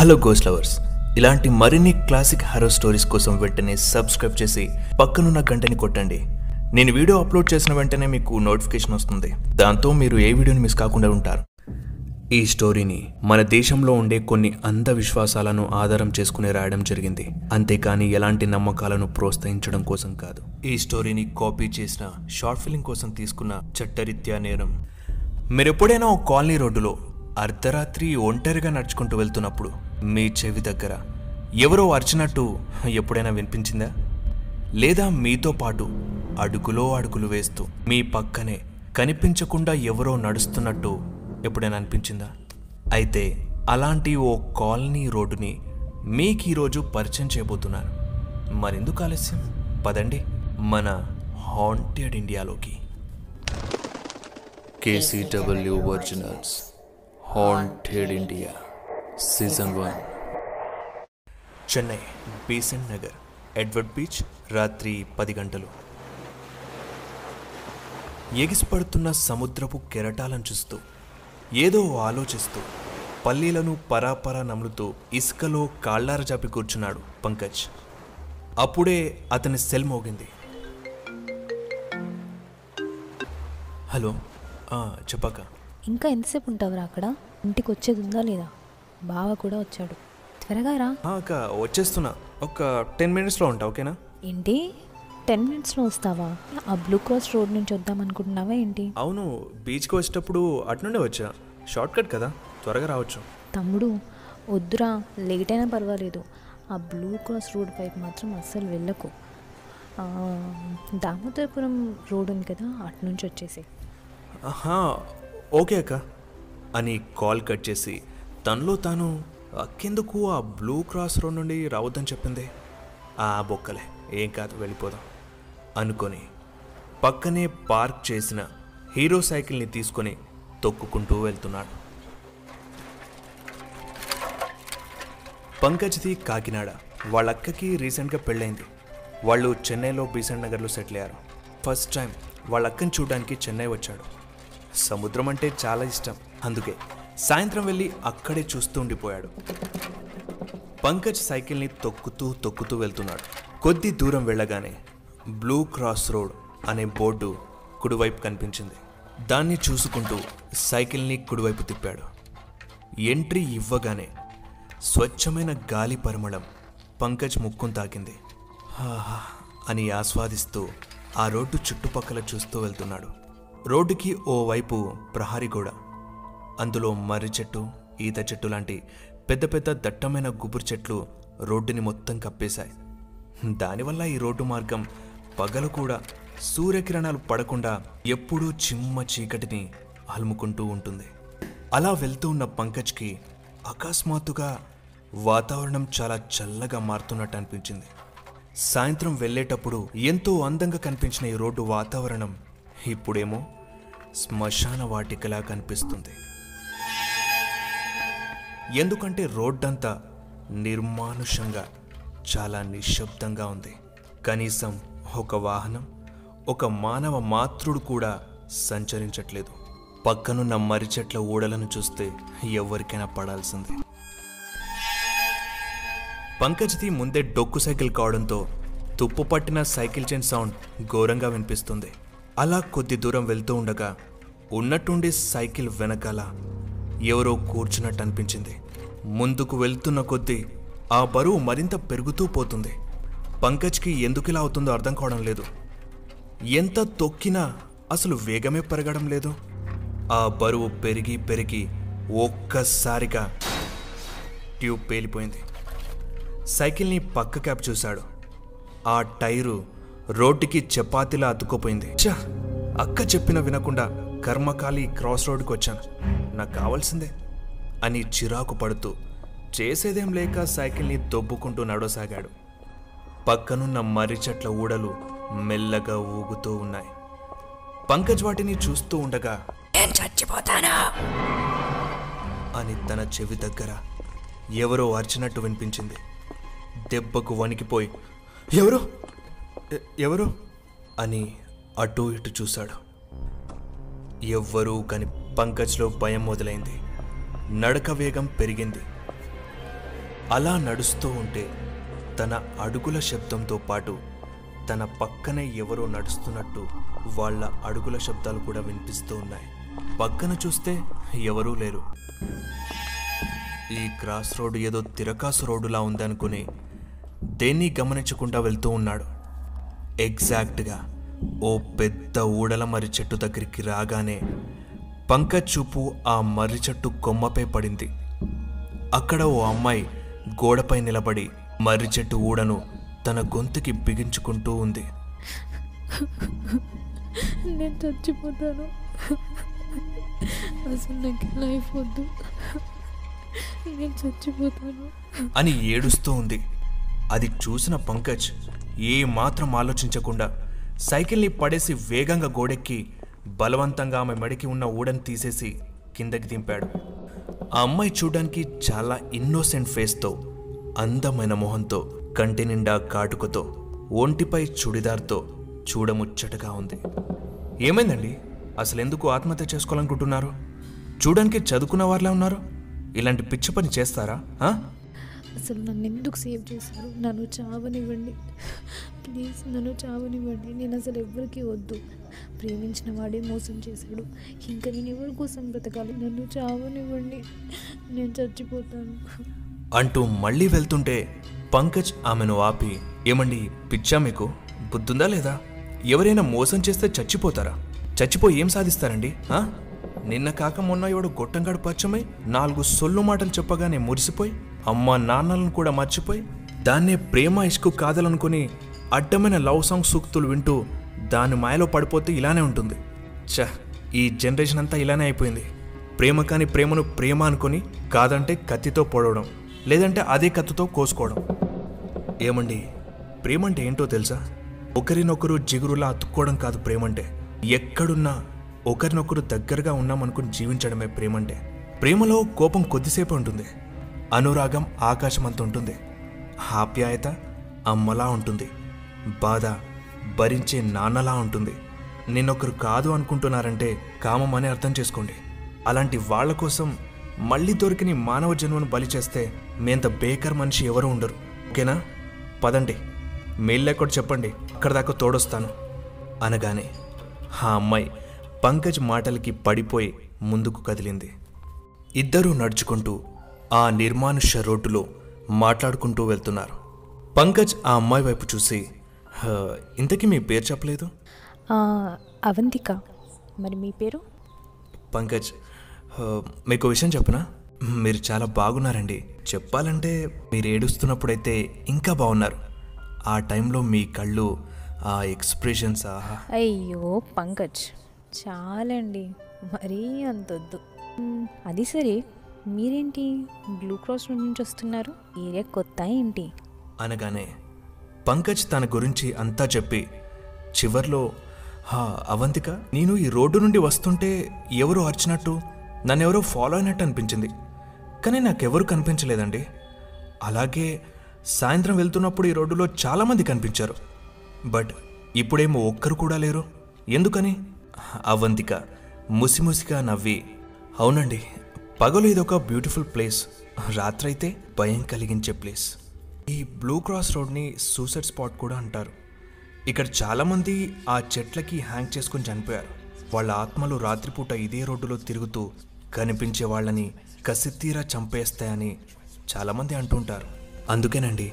Hello ghost lovers, ఇలాంటి మరిన్ని classic horror stories కోసం వెంటనే సబ్స్క్రైబ్ చేసి పక్కనున్న గంటని కొట్టండి. నేను వీడియో అప్లోడ్ చేసిన వెంటనే మీకు నోటిఫికేషన్ వస్తుంది. దాంతో మీరు ఏ వీడియోని మిస్ కాకుండా ఉంటారు. ఈ స్టోరీని మన దేశంలో ఉండే కొన్ని అంధవిశ్వాసాలను ఆధారం చేసుకుని రాయడం జరిగింది, అంతేకాని ఎలాంటి నమ్మకాలను ప్రోత్సహించడం కోసం కాదు. ఈ స్టోరీని కాపీ చేసిన షార్ట్ ఫిలిం కోసం తీసుకున్న చట్టరీత్యా నేరం. మీరెప్పుడైనా ఒక కాలనీ రోడ్డులో అర్ధరాత్రి ఒంటరిగా నడుచుకుంటూ వెళ్తున్నప్పుడు మీ చెవి దగ్గర ఎవరో అరిచినట్టు ఎప్పుడైనా వినిపించిందా? లేదా మీతో పాటు అడుగులో అడుగులు వేస్తూ మీ పక్కనే కనిపించకుండా ఎవరో నడుస్తున్నట్టు ఎప్పుడైనా అనిపించిందా? అయితే అలాంటి ఓ కాలనీ రోడ్డుని మీకు ఈరోజు పరిచయం చేయబోతున్నాను. మరెందుకు ఆలస్యం, పదండి మన హాంటెడ్ ఇండియాలోకి. KCW originals haunted India season 1. Chennai, Besant Nagar, Edward Beach, రాత్రి 10 గంటలు. ఎగిసిపడుతున్న సముద్రపు కెరటాలను చూస్తూ, ఏదో ఆలోచిస్తూ, పల్లీలను పరాపరా నములుతూ ఇసుకలో కాళ్ళార జాపి కూర్చున్నాడు పంకజ్. అప్పుడే అతని సెల్ మోగింది. హలో, చెప్పాక ఇంకా ఎంతసేపు ఉంటావురా అక్కడ? ఇంటికి వచ్చేది ఉందా లేదా? బావ కూడా వచ్చాడు, త్వరగా రా. అక్క వచ్చేస్తున్నా, ఒక 10 minutesలో ఉంటా, ఓకేనా? ఏంటి 10 minutesలో వస్తావా? ఆ బ్లూ క్రాస్ రోడ్ నుంచి వద్దాం అనుకుంటున్నావా ఏంటి? అవును, బీచ్కి వచ్చేటప్పుడు అటు నుండే వచ్చా, షార్ట్ కట్ కదా, త్వరగా రావచ్చు. తమ్ముడు వద్దురా, లేట్ అయినా పర్వాలేదు, ఆ బ్లూ క్రాస్ రోడ్ పైపు మాత్రం అస్సలు వెళ్ళకు. దామోదరపురం రోడ్ ఉంది కదా, అటు నుంచి వచ్చేసి. ఓకే అక్క అని కాల్ కట్ చేసి తనలో తాను, అక్కెందుకు ఆ బ్లూ క్రాస్ రోడ్ నుండి రావద్దని చెప్పింది? ఆ బొక్కలే, ఏం కాదు, వెళ్ళిపోదాం అనుకొని పక్కనే పార్క్ చేసిన హీరో సైకిల్ని తీసుకొని తొక్కుకుంటూ వెళ్తున్నాడు. పంకజ్ది కాకినాడ. వాళ్ళ అక్కకి రీసెంట్గా పెళ్ళైంది. వాళ్ళు చెన్నైలో బీసెంట్ నగర్లో సెటిల్ అయ్యారు. ఫస్ట్ టైం వాళ్ళ అక్కని చూడడానికి చెన్నై వచ్చాడు. సముద్రం అంటే చాలా ఇష్టం, అందుకే సాయంత్రం వెళ్ళి అక్కడే చూస్తూ ఉండిపోయాడు. పంకజ్ సైకిల్ని తొక్కుతూ వెళ్తున్నాడు. కొద్ది దూరం వెళ్ళగానే బ్లూ క్రాస్ రోడ్ అనే బోర్డు కుడివైపు కనిపించింది. దాన్ని చూసుకుంటూ సైకిల్ని కుడివైపు తిప్పాడు. ఎంట్రీ ఇవ్వగానే స్వచ్ఛమైన గాలి పరిమళం పంకజ్ ముక్కును తాకింది. హాహా అని ఆస్వాదిస్తూ ఆ రోడ్డు చుట్టుపక్కల చూస్తూ వెళ్తున్నాడు. రోడ్డుకి ఓవైపు ప్రహరీ గోడ, అందులో మర్రి చెట్టు, ఈత చెట్టు లాంటి పెద్ద పెద్ద దట్టమైన గుబురు చెట్లు రోడ్డుని మొత్తం కప్పేశాయి. దానివల్ల ఈ రోడ్డు మార్గం పగలు కూడా సూర్యకిరణాలు పడకుండా ఎప్పుడూ చిమ్మ చీకటిని అలుముకుంటూ ఉంటుంది. అలా వెళ్తూ ఉన్న పంకజ్కి అకస్మాత్తుగా వాతావరణం చాలా చల్లగా మారుతున్నట్టు అనిపించింది. సాయంత్రం వెళ్ళేటప్పుడు ఎంతో అందంగా కనిపించిన ఈ రోడ్డు వాతావరణం ఇప్పుడేమో శ్మశాన వాటికలా కనిపిస్తుంది. ఎందుకంటే రోడ్డంతా నిర్మానుషంగా చాలా నిశ్శబ్దంగా ఉంది. కనీసం ఒక వాహనం, ఒక మానవ మాతృడు కూడా సంచరించట్లేదు. పక్కనున్న మర్రి చెట్ల ఊడలను చూస్తే ఎవరికైనా పడాల్సిందే. పంకజ్ది ముందే డొక్కు సైకిల్ కావడంతో తుప్పు పట్టిన సైకిల్ చైన్ సౌండ్ ఘోరంగా వినిపిస్తుంది. అలా కొద్ది దూరం వెళ్తూ ఉండగా ఉన్నట్టుండి సైకిల్ వెనకాల ఎవరో కూర్చున్నట్టు అనిపించింది. ముందుకు వెళ్తున్న కొద్దీ ఆ బరువు మరింత పెరుగుతూ పోతుంది. పంకజ్కి ఎందుకు ఇలా అవుతుందో అర్థం కావడం లేదు. ఎంత తొక్కినా అసలు వేగమే పెరగడం లేదు. ఆ బరువు పెరిగి ఒక్కసారిగా ట్యూబ్ పేలిపోయింది. సైకిల్ని పక్క క్యాప్ చూశాడు. ఆ టైరు రోడ్డుకి చపాతీలా అతుక్కుపోయింది. అక్క చెప్పిన వినకుండా కర్మకాలి క్రాస్ రోడ్డుకి వచ్చాను, నాకు కావాల్సిందే అని చిరాకు పడుతూ చేసేదేం లేక సైకిల్ని దొబ్బుకుంటూ నడవసాగాడు. పక్కనున్న మర్రి చెట్ల ఊడలు మెల్లగా ఊగుతూ ఉన్నాయి. పంకజ్ వాటిని చూస్తూ ఉండగా చచ్చిపోతానా అని తన చెవి దగ్గర ఎవరో అరిచినట్టు వినిపించింది. దెబ్బకు వణికిపోయి ఎవరు అని అటు ఇటు చూశాడు. ఎవ్వరూ కాని పంకజ్లో భయం మొదలైంది. నడక వేగం పెరిగింది. అలా నడుస్తూ ఉంటే తన అడుగుల శబ్దంతో పాటు తన పక్కనే ఎవరో నడుస్తున్నట్టు వాళ్ళ అడుగుల శబ్దాలు కూడా వినిపిస్తూ ఉన్నాయి. పక్కన చూస్తే ఎవరూ లేరు. ఈ క్రాస్ రోడ్డు ఏదో తిరకాసు రోడ్డులా ఉందనుకుని దేన్ని గమనించకుండా వెళ్తూ ఉన్నాడు. ఎగ్జాక్ట్గా ఓ పెద్ద ఊడల మర్రి చెట్టు దగ్గరికి రాగానే పంకజ్ చూపు ఆ మర్రి చెట్టు కొమ్మపై పడింది. అక్కడ ఓ అమ్మాయి గోడపై నిలబడి మర్రి చెట్టు ఊడను తన గొంతుకి బిగించుకుంటూ ఉంది. నేను చచ్చిపోతాను, అసలు నాకు లైఫ్ వద్దు, నేను చచ్చిపోతాను అని ఏడుస్తూ ఉంది. అది చూసిన పంకజ్ ఏ మాత్రం ఆలోచించకుండా సైకిల్ని పడేసి వేగంగా గోడెక్కి బలవంతంగా ఆమె మెడకి ఉన్న ఊడని తీసేసి కిందకి దింపాడు. ఆ అమ్మాయి చూడడానికి చాలా ఇన్నోసెంట్ ఫేస్తో, అందమైన మొహంతో, కంటి నిండా కాటుకతో, ఒంటిపై చుడిదార్తో చూడముచ్చటగా ఉంది. ఏమైందండి, అసలు ఎందుకు ఆత్మహత్య చేసుకోవాలనుకుంటున్నారు? చూడడానికి చదువుకున్న వాళ్ళే ఉన్నారు, ఇలాంటి పిచ్చి పని చేస్తారా? అసలు నన్ను ఎందుకు సేవ్ చేశారు? నన్ను చావనివ్వండి ప్లీజ్, నన్ను చావనివ్వండి. నేను అసలు ఎవరికి వద్దు, ప్రేమించిన వాడే మోసం చేశాడు, ఇంకా నేను ఎవరి కోసం బ్రతకాలి? నన్ను చావనివ్వండి, నేను చచ్చిపోతాను అంటూ మళ్ళీ వెళ్తుంటే పంకజ్ ఆమెను ఆపి, ఏమండి పిచ్చా మీకు, బుద్ధుందా లేదా? ఎవరైనా మోసం చేస్తే చచ్చిపోతారా? చచ్చిపోయి ఏం సాధిస్తారండి? నిన్న కాక మొన్న ఎవడు గొట్టంగాడు పరిచయమై నాలుగు సొల్లు మాటలు చెప్పగానే మురిసిపోయి అమ్మ నాన్నలను కూడా మర్చిపోయి దాన్నే ప్రేమ ఇష్కు కాదలనుకుని అడ్డమైన లవ్ సాంగ్ సూక్తులు వింటూ దాని మాయలో పడిపోతే ఇలానే ఉంటుంది. ఛ, ఈ జనరేషన్ అంతా ఇలానే అయిపోయింది. ప్రేమ కాని ప్రేమను ప్రేమ అనుకుని, కాదంటే కత్తితో పొడవడం, లేదంటే అదే కత్తితో కోసుకోవడం. ఏమండి, ప్రేమ అంటే ఏంటో తెలుసా? ఒకరినొకరు జిగురులా అతుక్కోవడం కాదు ప్రేమంటే. ఎక్కడున్నా ఒకరినొకరు దగ్గరగా ఉన్నామనుకుని జీవించడమే ప్రేమంటే. ప్రేమలో కోపం కొద్దిసేపు ఉంటుంది, అనురాగం ఆకాశమంత ఉంటుంది, ఆప్యాయత అమ్మలా ఉంటుంది, బాధ భరించే నాన్నలా ఉంటుంది. నిన్నొకరు కాదు అనుకుంటున్నారంటే కామం అని అర్థం చేసుకోండి. అలాంటి వాళ్ళ కోసం మళ్ళీ దొరికిన మానవ జన్మను బలి చేస్తే మేంత బేకర్ మనిషి ఎవరు ఉండరు. ఓకేనా, పదండి, మెల్లెక్కడ చెప్పండి, అక్కడ దాకా తోడొస్తాను అనగానే ఆ అమ్మాయి పంకజ్ మాటలకి పడిపోయి ముందుకు కదిలింది. ఇద్దరూ నడుచుకుంటూ ఆ నిర్మానుష్య రోడ్డులో మాట్లాడుకుంటూ వెళ్తున్నారు. పంకజ్ ఆ అమ్మాయి వైపు చూసి, ఇంతకీ మీ పేరు చెప్పలేదు? అవంతిక, మరి మీ పేరు? పంకజ్, మీకు విషయం చెప్పనా? మీరు చాలా బాగున్నారండి. చెప్పాలంటే మీరు ఏడుస్తున్నప్పుడైతే ఇంకా బాగున్నారు. ఆ టైంలో మీ కళ్ళు, ఆ ఎక్స్ప్రెషన్స్, ఆహా. అయ్యో పంకజ్, చాలండి, మరీ అంతొద్దు. అది సరే, మీరేంటి బ్లూ క్రాస్ రోడ్ నుంచి వస్తున్నారు? ఏరియా కొత్త ఏంటి అనగానే పంకజ్ తన గురించి అంతా చెప్పి చివర్లో, అవంతిక, నేను ఈ రోడ్డు నుండి వస్తుంటే ఎవరో అరిచినట్టు, నన్ను ఎవరో ఫాలో అయినట్టు అనిపించింది, కానీ నాకెవరు కనిపించలేదండి. అలాగే సాయంత్రం వెళ్తున్నప్పుడు ఈ రోడ్డులో చాలామంది కనిపించారు, బట్ ఇప్పుడేమో ఒక్కరు కూడా లేరు, ఎందుకని? అవంతిక ముసిముసిగా నవ్వి, అవునండి, పగలు ఇదొక బ్యూటిఫుల్ ప్లేస్, రాత్రైతే భయం కలిగించే ప్లేస్. ఈ బ్లూ క్రాస్ రోడ్ని సూసైడ్ స్పాట్ కూడా అంటారు. ఇక్కడ చాలామంది ఆ చెట్లకి హ్యాంగ్ చేసుకుని చనిపోయారు. వాళ్ళ ఆత్మలు రాత్రిపూట ఇదే రోడ్డులో తిరుగుతూ కనిపించే వాళ్ళని కసితీరా చంపేస్తాయని చాలామంది అంటుంటారు. అందుకేనండి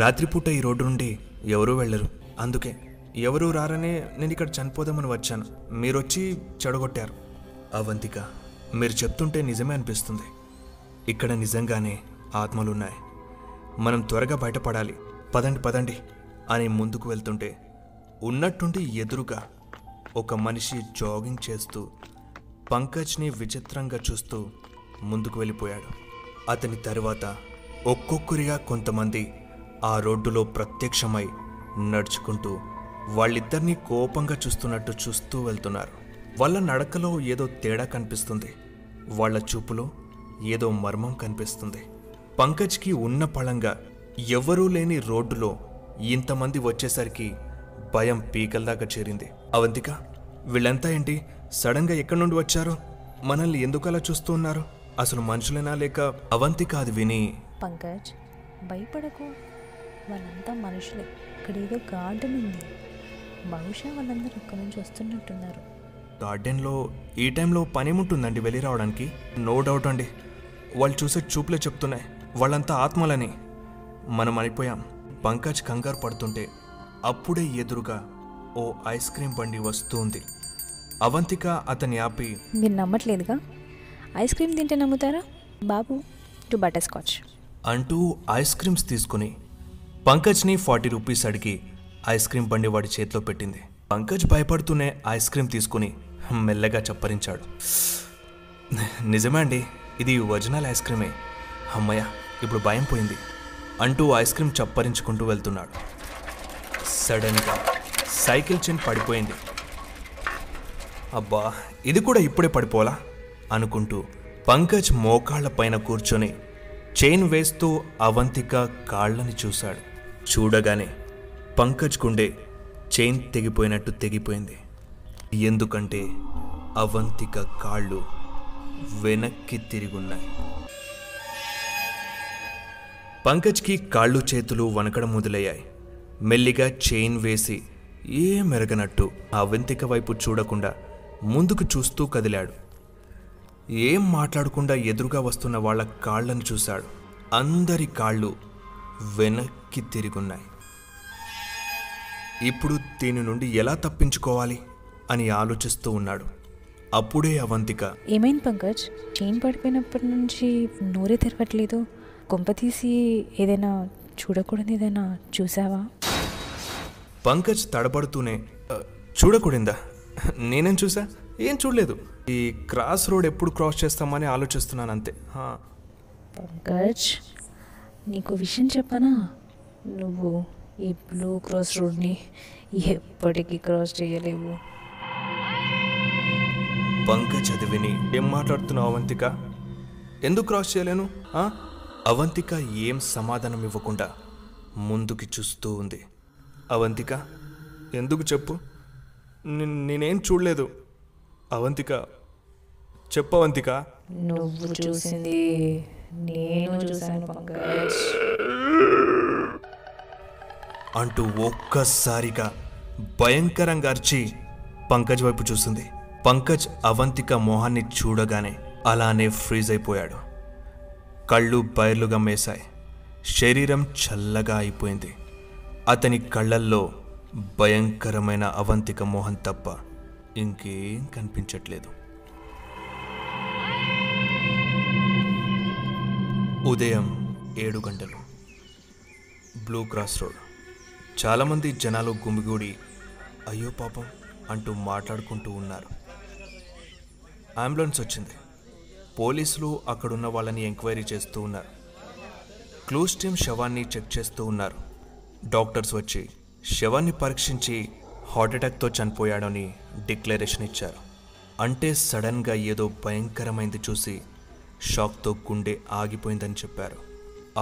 రాత్రిపూట ఈ రోడ్డు నుండి ఎవరూ వెళ్ళరు. అందుకే ఎవరూ రారనే నేను ఇక్కడ చనిపోదామని వచ్చాను, మీరొచ్చి చెడగొట్టారు. అవంతిక, మీరు చెప్తుంటే నిజమే అనిపిస్తుంది. ఇక్కడ నిజంగానే ఆత్మలున్నాయి, మనం త్వరగా బయటపడాలి, పదండి పదండి అని ముందుకు వెళ్తుంటే ఉన్నట్టుండి ఎదురుగా ఒక మనిషి జాగింగ్ చేస్తూ పంకజ్ని విచిత్రంగా చూస్తూ ముందుకు వెళ్ళిపోయాడు. అతని తరువాత ఒక్కొక్కరిగా కొంతమంది ఆ రోడ్డులో ప్రత్యక్షమై నడుచుకుంటూ వాళ్ళిద్దరినీ కోపంగా చూస్తున్నట్టు చూస్తూ వెళ్తున్నారు. వాళ్ళ నడకలో ఏదో తేడా కనిపిస్తుంది, వాళ్ళ చూపులో ఏదో మర్మం కనిపిస్తుంది. పంకజ్కి ఉన్న పళంగా ఎవరూ లేని రోడ్డులో ఇంతమంది వచ్చేసరికి భయం పీకల్దాకా చేరింది. అవంతిక, వీళ్ళంతా ఏంటి, సడన్గా ఎక్కడి నుండి వచ్చారు, మనల్ని ఎందుకు అలా చూస్తూ ఉన్నారు, అసలు మనుషులేనా లేక? అవంతిక అది విని, పంకజ్ భయపడకు, వాళ్ళంతా మనుషులే. ఇక్కడేదో గార్డెన్ ఉంది, బహుశా వాళ్ళందరూ ఇక్కడ నుంచి వస్తున్నట్టున్నారు. గార్డెన్లో ఈ టైంలో పనేముంటుందండి వెళ్ళి రావడానికి? నో డౌట్ అండి, వాళ్ళు చూసే చూపులే చెప్తున్నాయి వాళ్ళంతా ఆత్మలని. మనం అనిపోయాం. పంకజ్ కంగారు పడుతుంటే అప్పుడే ఎదురుగా ఓ ఐస్ క్రీమ్ బండి వస్తుంది. అవంతిక అతన్ని ఆపి, మీరు నమ్మట్లేదుగా, ఐస్ క్రీమ్ తింటే నమ్ముతారా బాబు, టు బటర్ స్కాచ్ అంటూ ఐస్ క్రీమ్స్ తీసుకుని పంకజ్ని 40 రూపీస్ అడిగి ఐస్ క్రీమ్ బండి వాడి చేతిలో పెట్టింది. పంకజ్ భయపడుతూనే ఐస్ క్రీమ్ తీసుకుని మెల్లగా చప్పరించాడు. నిజమే అండి, ఇది ఒరిజినల్ ఐస్ క్రీమే. అమ్మయ్య, ఇప్పుడు భయం పోయింది అంటూ ఐస్ క్రీమ్ చప్పరించుకుంటూ వెళ్తున్నాడు. సడన్గా సైకిల్ చైన్ పడిపోయింది. అబ్బా, ఇది కూడా ఇప్పుడే పడిపోలా అనుకుంటూ పంకజ్ మోకాళ్ల పైన కూర్చొని చైన్ వేస్తూ అవంతిక కాళ్ళని చూశాడు. చూడగానే పంకజ్ గుండె చైన్ తెగిపోయినట్టు తెగిపోయింది. ఎందుకంటే అవంతిక కాళ్ళు వెనక్కి తిరిగున్నాయి. పంకజ్కి కాళ్ళు చేతులు వణకడం మొదలయ్యాయి. మెల్లిగా చైన్ వేసి ఏమెరగనట్టు అవంతిక వైపు చూడకుండా ముందుకు చూస్తూ కదిలాడు. ఏం మాట్లాడకుండా ఎదురుగా వస్తున్న వాళ్ళ కాళ్ళను చూశాడు. అందరి కాళ్ళు వెనక్కి తిరిగున్నాయి. ఇప్పుడు దీని నుండి ఎలా తప్పించుకోవాలి అని ఆలోచిస్తూ ఉన్నాడు. అప్పుడే అవంతిక, ఏమైంది పంకజ్, చైన్ పడిపోయినప్పటి నుంచి నోరే తెరవట్లేదు, కొంప తీసి ఏదైనా చూడకూడదు ఏదైనా చూసావా? పంకజ్ తడబడుతూనే, చూడకూడదా, నేనేం చూసా, ఏం చూడలేదు, ఈ క్రాస్ రోడ్ ఎప్పుడు క్రాస్ చేస్తామని ఆలోచిస్తున్నాను అంతే. పంకజ్, నీకు విషయం చెప్పనా, నువ్వు ఈ బ్లూ క్రాస్ రోడ్ని ఎప్పటికీ క్రాస్ చేయలేవు. పంకజ్ అది విని, ఏం మాట్లాడుతున్నావు అవంతిక, ఎందుకు క్రాస్ చేయలేను? అవంతిక ఏం సమాధానం ఇవ్వకుండా ముందుకి చూస్తూ ఉంది. అవంతిక, ఎందుకు చెప్పు, నేనేం చూడలేదు. అవంతిక, చెప్పవంతిక. నువ్వు చూసింది నేను చూశాను పంకజ్ అంటూ ఒక్కసారిగా భయంకరంగా అరిచి పంకజ్ వైపు చూసింది. పంకజ్ అవంతిక మొహాన్ని చూడగానే అలానే ఫ్రీజ్ అయిపోయాడు. కళ్ళు బయర్లు గమ్మేశాయి, శరీరం చల్లగా అయిపోయింది. అతని కళ్ళల్లో భయంకరమైన అవంతిక మోహన్ తప్ప ఇంకేం కనిపించట్లేదు. ఉదయం 7 గంటలు, బ్లూ క్రాస్ రోడ్. చాలామంది జనాలు గుమిగూడి అయ్యో పాపం అంటూ మాట్లాడుకుంటూ ఉన్నారు. అంబులెన్స్ వచ్చింది. పోలీసులు అక్కడున్న వాళ్ళని ఎంక్వైరీ చేస్తూ ఉన్నారు. క్లూస్ టీమ్ శవాన్ని చెక్ చేస్తూ ఉన్నారు. డాక్టర్స్ వచ్చి శవాన్ని పరీక్షించి హార్ట్అటాక్తో చనిపోయాడని డిక్లరేషన్ ఇచ్చారు. అంటే సడన్గా ఏదో భయంకరమైంది చూసి షాక్తో గుండె ఆగిపోయిందని చెప్పారు.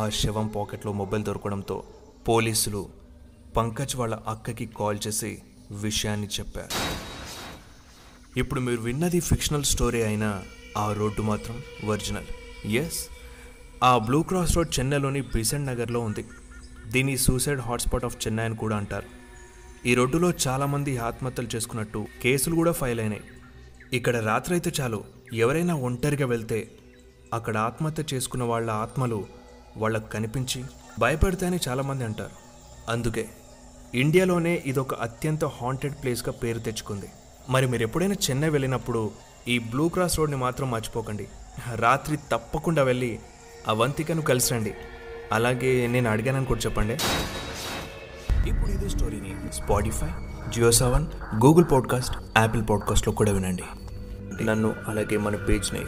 ఆ శవం పాకెట్లో మొబైల్ దొరకడంతో పోలీసులు పంకజ్ వాళ్ళ అక్కకి కాల్ చేసి విషయాన్ని చెప్పారు. ఇప్పుడు మీరు విన్నది ఫిక్షనల్ స్టోరీ అయినా ఆ రోడ్డు మాత్రం ఒరిజినల్. ఎస్, ఆ బ్లూ క్రాస్ రోడ్ చెన్నైలోని బీసెంట్ నగర్లో ఉంది. దీని సూసైడ్ హాట్స్పాట్ ఆఫ్ చెన్నై అని కూడా అంటారు. ఈ రోడ్డులో చాలామంది ఆత్మహత్యలు చేసుకున్నట్టు కేసులు కూడా ఫైల్ అయినాయి. ఇక్కడ రాత్రి అయితే చాలు, ఎవరైనా ఒంటరిగా వెళ్తే అక్కడ ఆత్మహత్య చేసుకున్న వాళ్ళ ఆత్మలు వాళ్ళకు కనిపించి భయపడతాయని చాలామంది అంటారు. అందుకే ఇండియాలోనే ఇదొక అత్యంత హాంటెడ్ ప్లేస్గా పేరు తెచ్చుకుంది. మరి మీరు ఎప్పుడైనా చెన్నై వెళ్ళినప్పుడు ఈ బ్లూ క్రాస్ రోడ్ని మాత్రం మర్చిపోకండి. రాత్రి తప్పకుండా వెళ్ళి అవంతికను కలిసండి. అలాగే నేను అడిగానని కూడా చెప్పండి. ఇప్పుడు ఇదే స్టోరీని Spotify, Jio 7, Google podcast, Apple పాడ్కాస్ట్లో కూడా వినండి. నన్ను అలాగే మన పేజ్ని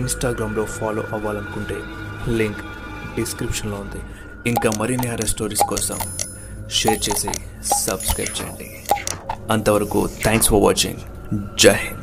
ఇన్స్టాగ్రామ్లో ఫాలో అవ్వాలనుకుంటే లింక్ డిస్క్రిప్షన్లో ఉంది. ఇంకా మరిన్ని హారర్ స్టోరీస్ కోసం షేర్ చేసి సబ్స్క్రైబ్ చేయండి. అంతవరకు థ్యాంక్స్ ఫర్ వాచింగ్. జై హింద్.